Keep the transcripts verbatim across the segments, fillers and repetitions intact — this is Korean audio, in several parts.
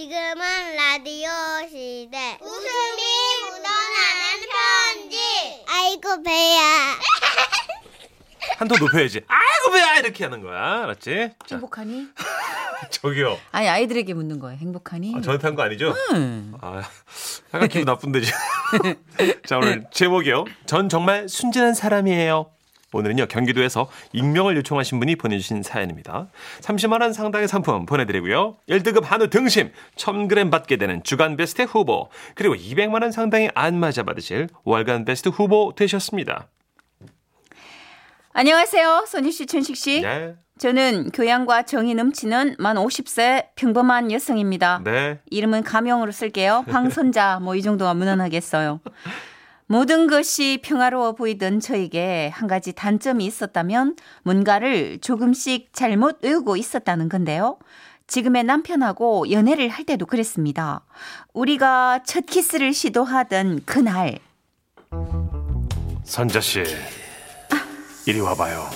지금은 라디오 시대. 웃음이 묻어나는 편지. 아이고 배야. 한 톤 높여야지. 아이고 배야 이렇게 하는 거야. 알았지? 자. 행복하니? 저기요. 아니 아이들에게 묻는 거예요. 행복하니? 아, 저한테 한 거 아니죠? 음. 아, 약간 기분 나쁜데 지금. 자, 오늘 제목이요. 전 정말 순진한 사람이에요. 오늘은요, 경기도에서 익명을 요청하신 분이 보내주신 사연입니다. 삼십만 원 상당의 상품 보내드리고요. 일 등급 한우 등심 천 그램 받게 되는 주간베스트 후보, 그리고 이백만 원 상당의 안마자 받으실 월간베스트 후보 되셨습니다. 안녕하세요. 선희씨, 춘식씨. 네. 저는 교양과 정이 넘치는 만 오십 세 평범한 여성입니다. 네. 이름은 가명으로 쓸게요. 황선자 뭐 이 정도가 무난하겠어요. 모든 것이 평화로워 보이던 저에게 한 가지 단점이 있었다면 뭔가를 조금씩 잘못 외우고 있었다는 건데요. 지금의 남편하고 연애를 할 때도 그랬습니다. 우리가 첫 키스를 시도하던 그날. 선자 씨, 아, 이리 와봐요.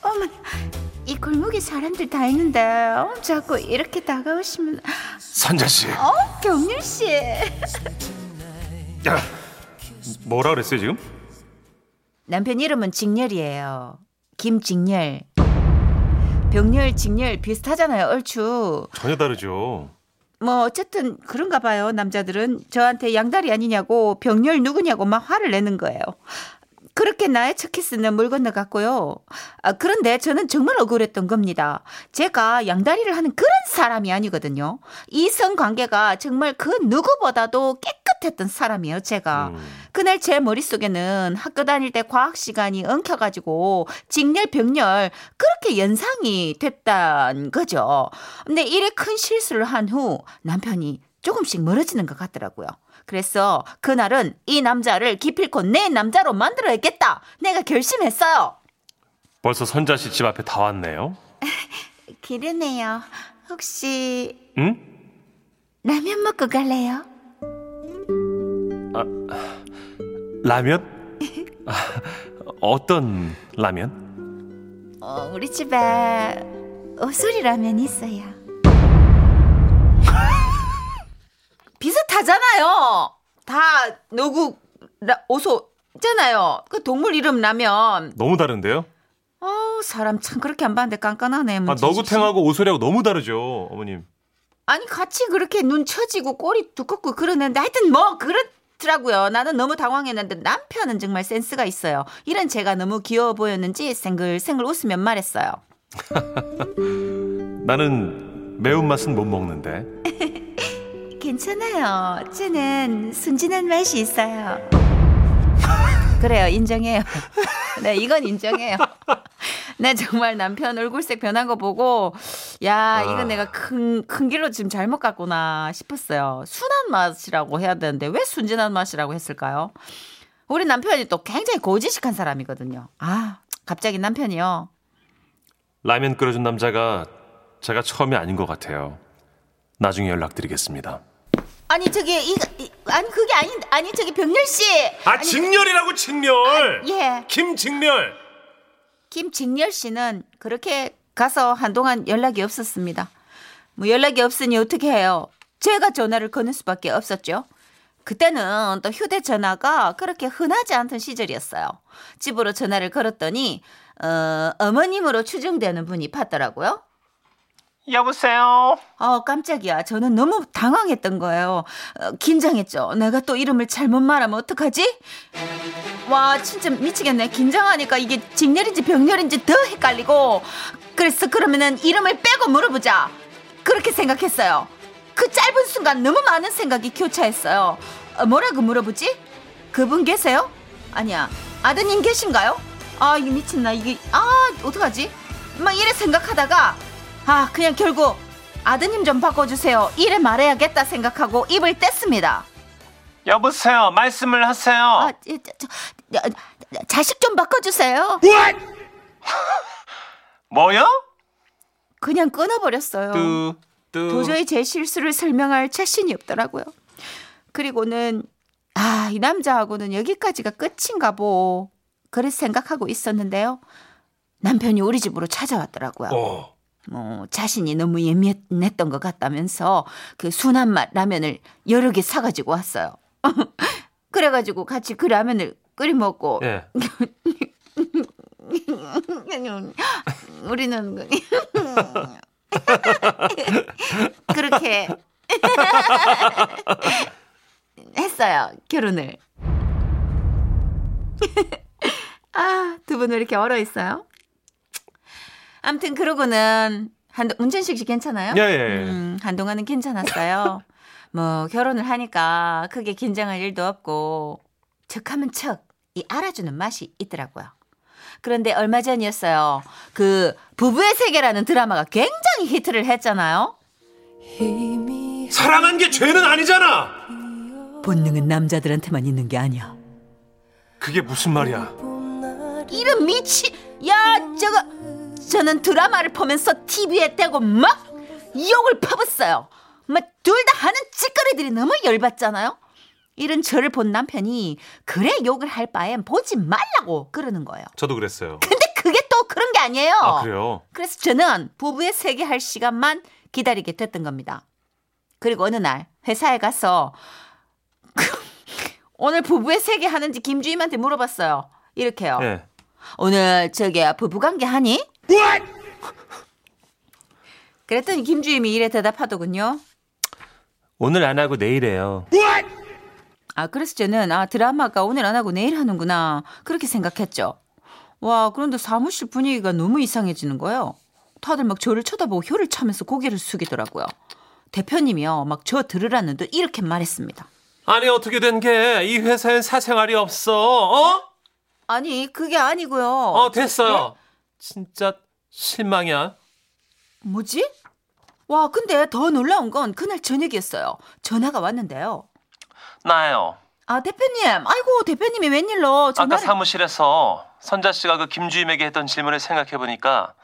어머니, 이 골목에 사람들 다 있는데 어, 자꾸 이렇게 다가오시면. 선자 씨. 어, 경률 씨. 야. 뭐라 그랬어요 지금? 남편 이름은 직렬이에요. 김직렬. 병렬, 직렬 비슷하잖아요. 얼추. 전혀 다르죠. 뭐 어쨌든 그런가 봐요. 남자들은 저한테 양다리 아니냐고 병렬 누구냐고 막 화를 내는 거예요. 그렇게 나의 첫 키스는 물 건너갔고요. 아, 그런데 저는 정말 억울했던 겁니다. 제가 양다리를 하는 그런 사람이 아니거든요. 이성관계가 정말 그 누구보다도 깨끗했던 사람이에요, 제가. 음. 그날 제 머릿속에는 학교 다닐 때 과학 시간이 엉켜가지고 직렬, 병렬 그렇게 연상이 됐단 거죠. 근데 이래 큰 실수를 한 후 남편이 조금씩 멀어지는 것 같더라고요. 그래서 그날은 이 남자를 기필코 내 남자로 만들어야겠다. 내가 결심했어요. 벌써 선자 씨 집 앞에 다 왔네요. 기르네요. 혹시... 응? 라면 먹고 갈래요? 아, 라면? 아, 어떤 라면? 어, 우리 집에 오소리 라면이 있어요. 비슷하잖아요. 다 노국 오소잖아요. 그 동물 이름 라면. 너무 다른데요? 어, 사람 참 그렇게 안 봤는데 깐깐하네. 아, 너구탱하고 오소리하고 너무 다르죠, 어머님. 아니 같이 그렇게 눈 처지고 꼬리 두껍고 그러는데 하여튼 뭐 그렇더라고요. 나는 너무 당황했는데 남편은 정말 센스가 있어요. 이런 제가 너무 귀여워 보였는지 생글생글 웃으면 말했어요. 나는 매운맛은 못 먹는데. 괜찮아요. 쟤는 순진한 맛이 있어요. 그래요. 인정해요. 네, 이건 인정해요. 네, 정말 남편 얼굴색 변한 거 보고 야, 이건 아... 내가 큰, 큰 길로 지금 잘못 갔구나 싶었어요. 순한 맛이라고 해야 되는데 왜 순진한 맛이라고 했을까요? 우리 남편이 또 굉장히 고지식한 사람이거든요. 아, 갑자기 남편이요. 라면 끓여준 남자가 제가 처음이 아닌 것 같아요. 나중에 연락드리겠습니다. 아니 저기 이, 이 아니 그게 아니 아니 저기 병렬 씨. 아 직렬이라고 직렬. 아, 예. 김직렬. 김직렬 씨는 그렇게 가서 한동안 연락이 없었습니다. 뭐 연락이 없으니 어떻게 해요? 제가 전화를 거는 수밖에 없었죠. 그때는 또 휴대전화가 그렇게 흔하지 않던 시절이었어요. 집으로 전화를 걸었더니 어, 어머님으로 추정되는 분이 받더라고요. 여보세요? 어, 깜짝이야. 저는 너무 당황했던 거예요. 어, 긴장했죠. 내가 또 이름을 잘못 말하면 어떡하지? 와, 진짜 미치겠네. 긴장하니까 이게 직렬인지 병렬인지 더 헷갈리고. 그래서 그러면은 이름을 빼고 물어보자. 그렇게 생각했어요. 그 짧은 순간 너무 많은 생각이 교차했어요. 어, 뭐라고 물어보지? 그분 계세요? 아니야. 아드님 계신가요? 아, 이게 미친나. 이게, 아, 어떡하지? 막 이래 생각하다가 아, 그냥 결국 아드님 좀 바꿔주세요. 이래 말해야겠다 생각하고 입을 뗐습니다. 여보세요. 말씀을 하세요. 아, 저, 저, 저, 자식 좀 바꿔주세요. 뭐요? 그냥 끊어버렸어요. 뚜, 뚜. 도저히 제 실수를 설명할 자신이 없더라고요. 그리고는 아, 이 남자하고는 여기까지가 끝인가 보. 그렇게 생각하고 있었는데요. 남편이 우리 집으로 찾아왔더라고요. 어. 뭐 자신이 너무 예민했던 것 같다면서 그 순한 맛 라면을 여러 개 사가지고 왔어요. 그래가지고 같이 그 라면을 끓여 먹고 네. 우리는 그렇게 했어요. 결혼을. 아, 두 분 왜 이렇게 얼어있어요? 아무튼 그러고는 한동, 문천식 씨 괜찮아요? 예, 예, 예. 음, 한동안은 괜찮았어요. 뭐 결혼을 하니까 크게 긴장할 일도 없고 척하면 척 이 알아주는 맛이 있더라고요. 그런데 얼마 전이었어요. 그 부부의 세계라는 드라마가 굉장히 히트를 했잖아요. 사랑한 게 죄는 아니잖아. 본능은 남자들한테만 있는 게 아니야. 그게 무슨 말이야? 이런 미치... 야 저거... 저는 드라마를 보면서 티비에 대고 막 욕을 퍼붓어요. 막 둘 다 하는 찌꺼리들이 너무 열받잖아요. 이런 저를 본 남편이 그래 욕을 할 바엔 보지 말라고 그러는 거예요. 저도 그랬어요. 근데 그게 또 그런 게 아니에요. 아, 그래요? 그래서 저는 부부의 세계 할 시간만 기다리게 됐던 겁니다. 그리고 어느 날 회사에 가서 오늘 부부의 세계 하는지 김주임한테 물어봤어요. 이렇게요. 네. 오늘 저기 부부관계 하니? What? 그랬더니 김주임이 이래 대답하더군요. 오늘 안 하고 내일 해요. What? 아, 그래서 저는 아, 드라마가 오늘 안 하고 내일 하는구나 그렇게 생각했죠. 와, 그런데 사무실 분위기가 너무 이상해지는 거예요. 다들 막 저를 쳐다보고 혀를 차면서 고개를 숙이더라고요. 대표님이요, 막 저 들으라는 듯 이렇게 말했습니다. 아니, 어떻게 된 게 이 회사엔 사생활이 없어? 어? 아니, 그게 아니고요. 어, 됐어요. 네? 진짜 실망이야. 뭐지? 와, 근데 더 놀라운 건 그날 저녁이었어요. 전화가 왔는데요. 나요. 아, 대표님. 아이고, 대표님이 웬일로 전화를... 아까 사무실에서 선자 씨가 그 김주임에게 했던 질문을 생각해보니까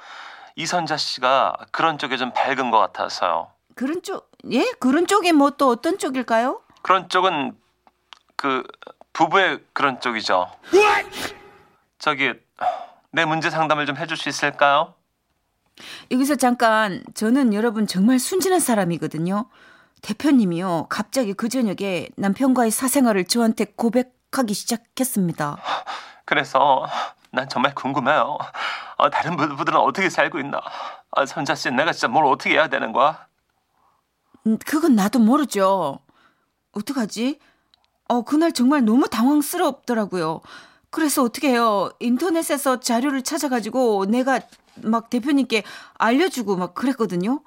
이 선자 씨가 그런 쪽에 좀 밝은 것 같아서요. 그런 쪽? 예? 그런 쪽이 뭐 또 어떤 쪽일까요? 그런 쪽은 그 부부의 그런 쪽이죠. 저기 내 문제 상담을 좀 해줄 수 있을까요? 여기서 잠깐, 저는 여러분 정말 순진한 사람이거든요. 대표님이요, 갑자기 그 저녁에 남편과의 사생활을 저한테 고백하기 시작했습니다. 그래서 난 정말 궁금해요. 아, 다른 부부들은 어떻게 살고 있나? 아, 선자 씨, 내가 진짜 뭘 어떻게 해야 되는 거야? 그건 나도 모르죠. 어떡하지? 어, 그날 정말 너무 당황스럽더라고요. 그래서 어떻게 해요? 인터넷에서 자료를 찾아가지고 내가 막 대표님께 알려주고 막 그랬거든요.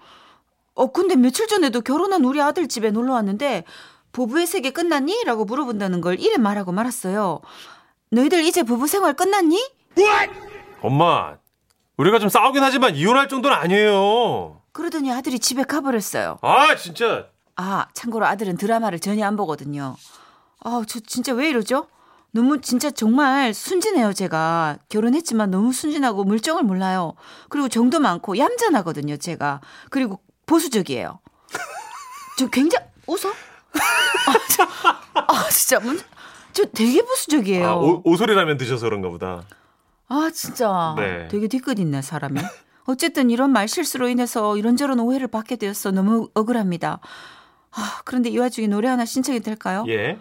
어, 근데 며칠 전에도 결혼한 우리 아들 집에 놀러 왔는데 부부의 세계 끝났니? 라고 물어본다는 걸 이래 말하고 말았어요. 너희들 이제 부부 생활 끝났니? What? 엄마, 우리가 좀 싸우긴 하지만 이혼할 정도는 아니에요. 그러더니 아들이 집에 가버렸어요. 아, 진짜. 아, 참고로 아들은 드라마를 전혀 안 보거든요. 아, 저 진짜 왜 이러죠? 너무 진짜 정말 순진해요. 제가 결혼했지만 너무 순진하고 물정을 몰라요. 그리고 정도 많고 얌전하거든요, 제가. 그리고 보수적이에요. 저 굉장히 웃어? 아, 저, 아 진짜 문, 저 되게 보수적이에요. 아, 오, 오소리라면 드셔서 그런가 보다. 아, 진짜. 네. 되게 뒤끝 있네, 사람이. 어쨌든 이런 말실수로 인해서 이런저런 오해를 받게 되어서 너무 억울합니다. 아, 그런데 이 와중에 노래 하나 신청이 될까요? 예.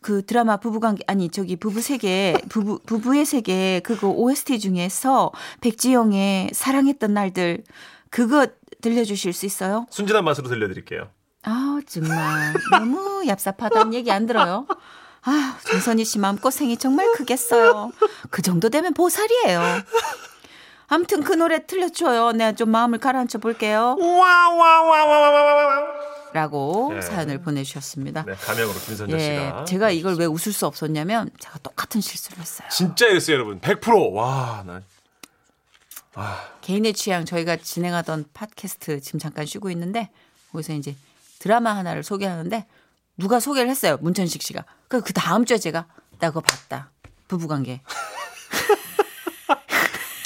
그 드라마 부부관계 아니 저기 부부 세계 부부 부부의 세계 그거 오에스티 중에서 백지영의 사랑했던 날들 그거 들려주실 수 있어요? 순진한 맛으로 들려드릴게요. 아, 정말 너무 얍삽하다는 얘기 안 들어요? 아, 정선희 씨 마음고생이 정말 크겠어요. 그 정도 되면 보살이에요. 아무튼 그 노래 틀려줘요. 내가 좀 마음을 가라앉혀 볼게요. 와와와와와와와 라고 네. 사연을 보내주셨습니다. 네, 가명으로 김선자 씨가. 예, 제가 이걸 왜 웃을 수 없었냐면 제가 똑같은 실수를 했어요. 진짜 이랬어요, 여러분. 백 퍼센트. 와, 난. 아. 개인의 취향 저희가 진행하던 팟캐스트 지금 잠깐 쉬고 있는데 거기서 이제 드라마 하나를 소개하는데 누가 소개를 했어요, 문천식 씨가. 그 그 다음 주에 제가 나 그거 봤다. 부부관계.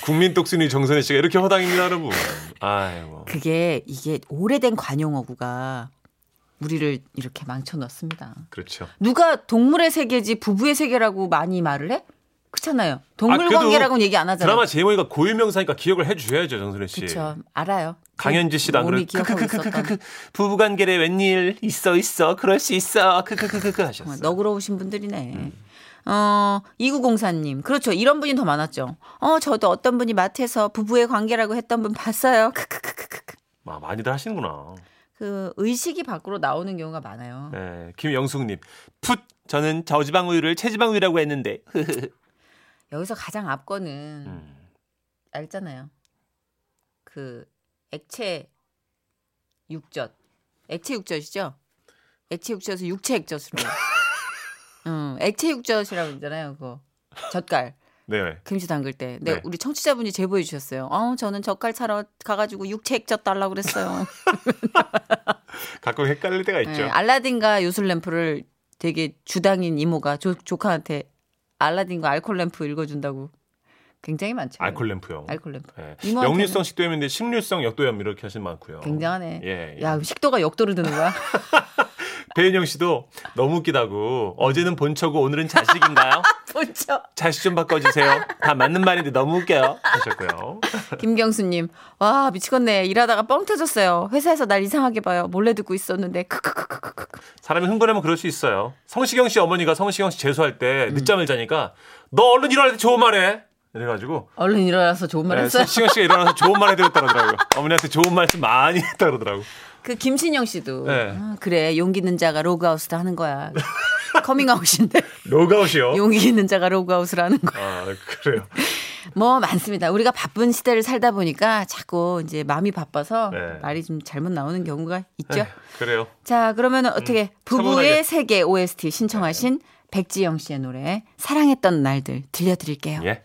국민 똑순이 정선희 씨가 이렇게 허당입니다, 여러분. 아이고. 그게 이게 오래된 관용어구가 우리를 이렇게 망쳐놨습니다. 그렇죠. 누가 동물의 세계지 부부의 세계라고 많이 말을 해? 그렇잖아요. 동물관계라고는 아, 얘기 안 하잖아요. 드라마 제목이가 고유명사니까 기억을 해주셔야죠. 정선혜 씨. 그렇죠. 알아요. 강현지 씨도 안 그래요. 크크크크크크 부부관계래 웬일 있어 있어 그럴 수 있어 크크크크크 하셨어요. 너그러우신 분들이네. 음. 어, 이구공사님. 그렇죠. 이런 분이 더 많았죠. 어, 저도 어떤 분이 마트에서 부부의 관계라고 했던 분 봤어요. 크크크크크. 아, 많이들 하시는구나. 그 의식이 밖으로 나오는 경우가 많아요. 네, 김영숙님. 풋. 저는 저지방 우유를 체지방 우유라고 했는데. 여기서 가장 앞거는 음. 알잖아요. 그 액체 육젓. 액체 육젓이죠? 액체 육젓에서 육체 액젓으로. 음, 액체 육젓이라고 그러잖아요. 그거. 젓갈. 네. 김치 담글 때. 네, 네. 우리 청취자분이 제보해 주셨어요. 어, 저는 젓갈 사러 가가지고 육체 액젓 달라고 그랬어요. 가끔 헷갈릴 때가 있죠. 네, 알라딘과 요술 램프를 되게 주당인 이모가 조, 조카한테 알라딘과 알콜 램프 읽어준다고 굉장히 많죠. 알콜 램프요. 알콜 램프. 네. 역류성 식도염인데 식류성 역도염 이렇게 하신 많고요. 굉장하네. 예, 예. 야, 식도가 역도를 드는 거야? 배은영 씨도 너무 웃기다고. 어제는 본처고 오늘은 자식인가요? 본처. 자식 좀 바꿔주세요. 다 맞는 말인데 너무 웃겨요. 하셨고요. 김경수님. 와 미치겠네. 일하다가 뻥 터졌어요. 회사에서 날 이상하게 봐요. 몰래 듣고 있었는데. 크크크크크크. 사람이 흥분하면 그럴 수 있어요. 성시경 씨 어머니가 성시경 씨 재수할 때 늦잠을 자니까 너 얼른 일어나야 돼. 좋은 말해. 이래가지고 얼른 일어나서 좋은 말 네, 했어요. 성시경 씨가 일어나서 좋은 말 해드렸다 그러더라고요. 어머니한테 좋은 말씀 많이 했다 그러더라고요. 그 김신영 씨도 네. 아, 그래 용기 있는 자가 로그아웃을 하는 거야. 커밍아웃인데 로그아웃이요? 용기 있는 자가 로그아웃을 하는 거야. 아, 그래요. 뭐 많습니다. 우리가 바쁜 시대를 살다 보니까 자꾸 이제 마음이 바빠서 네. 말이 좀 잘못 나오는 경우가 있죠. 에이, 그래요. 자 그러면 어떻게 음, 부부의 차분하게. 세계 오에스티 신청하신 네. 백지영 씨의 노래 사랑했던 날들 들려드릴게요. 예.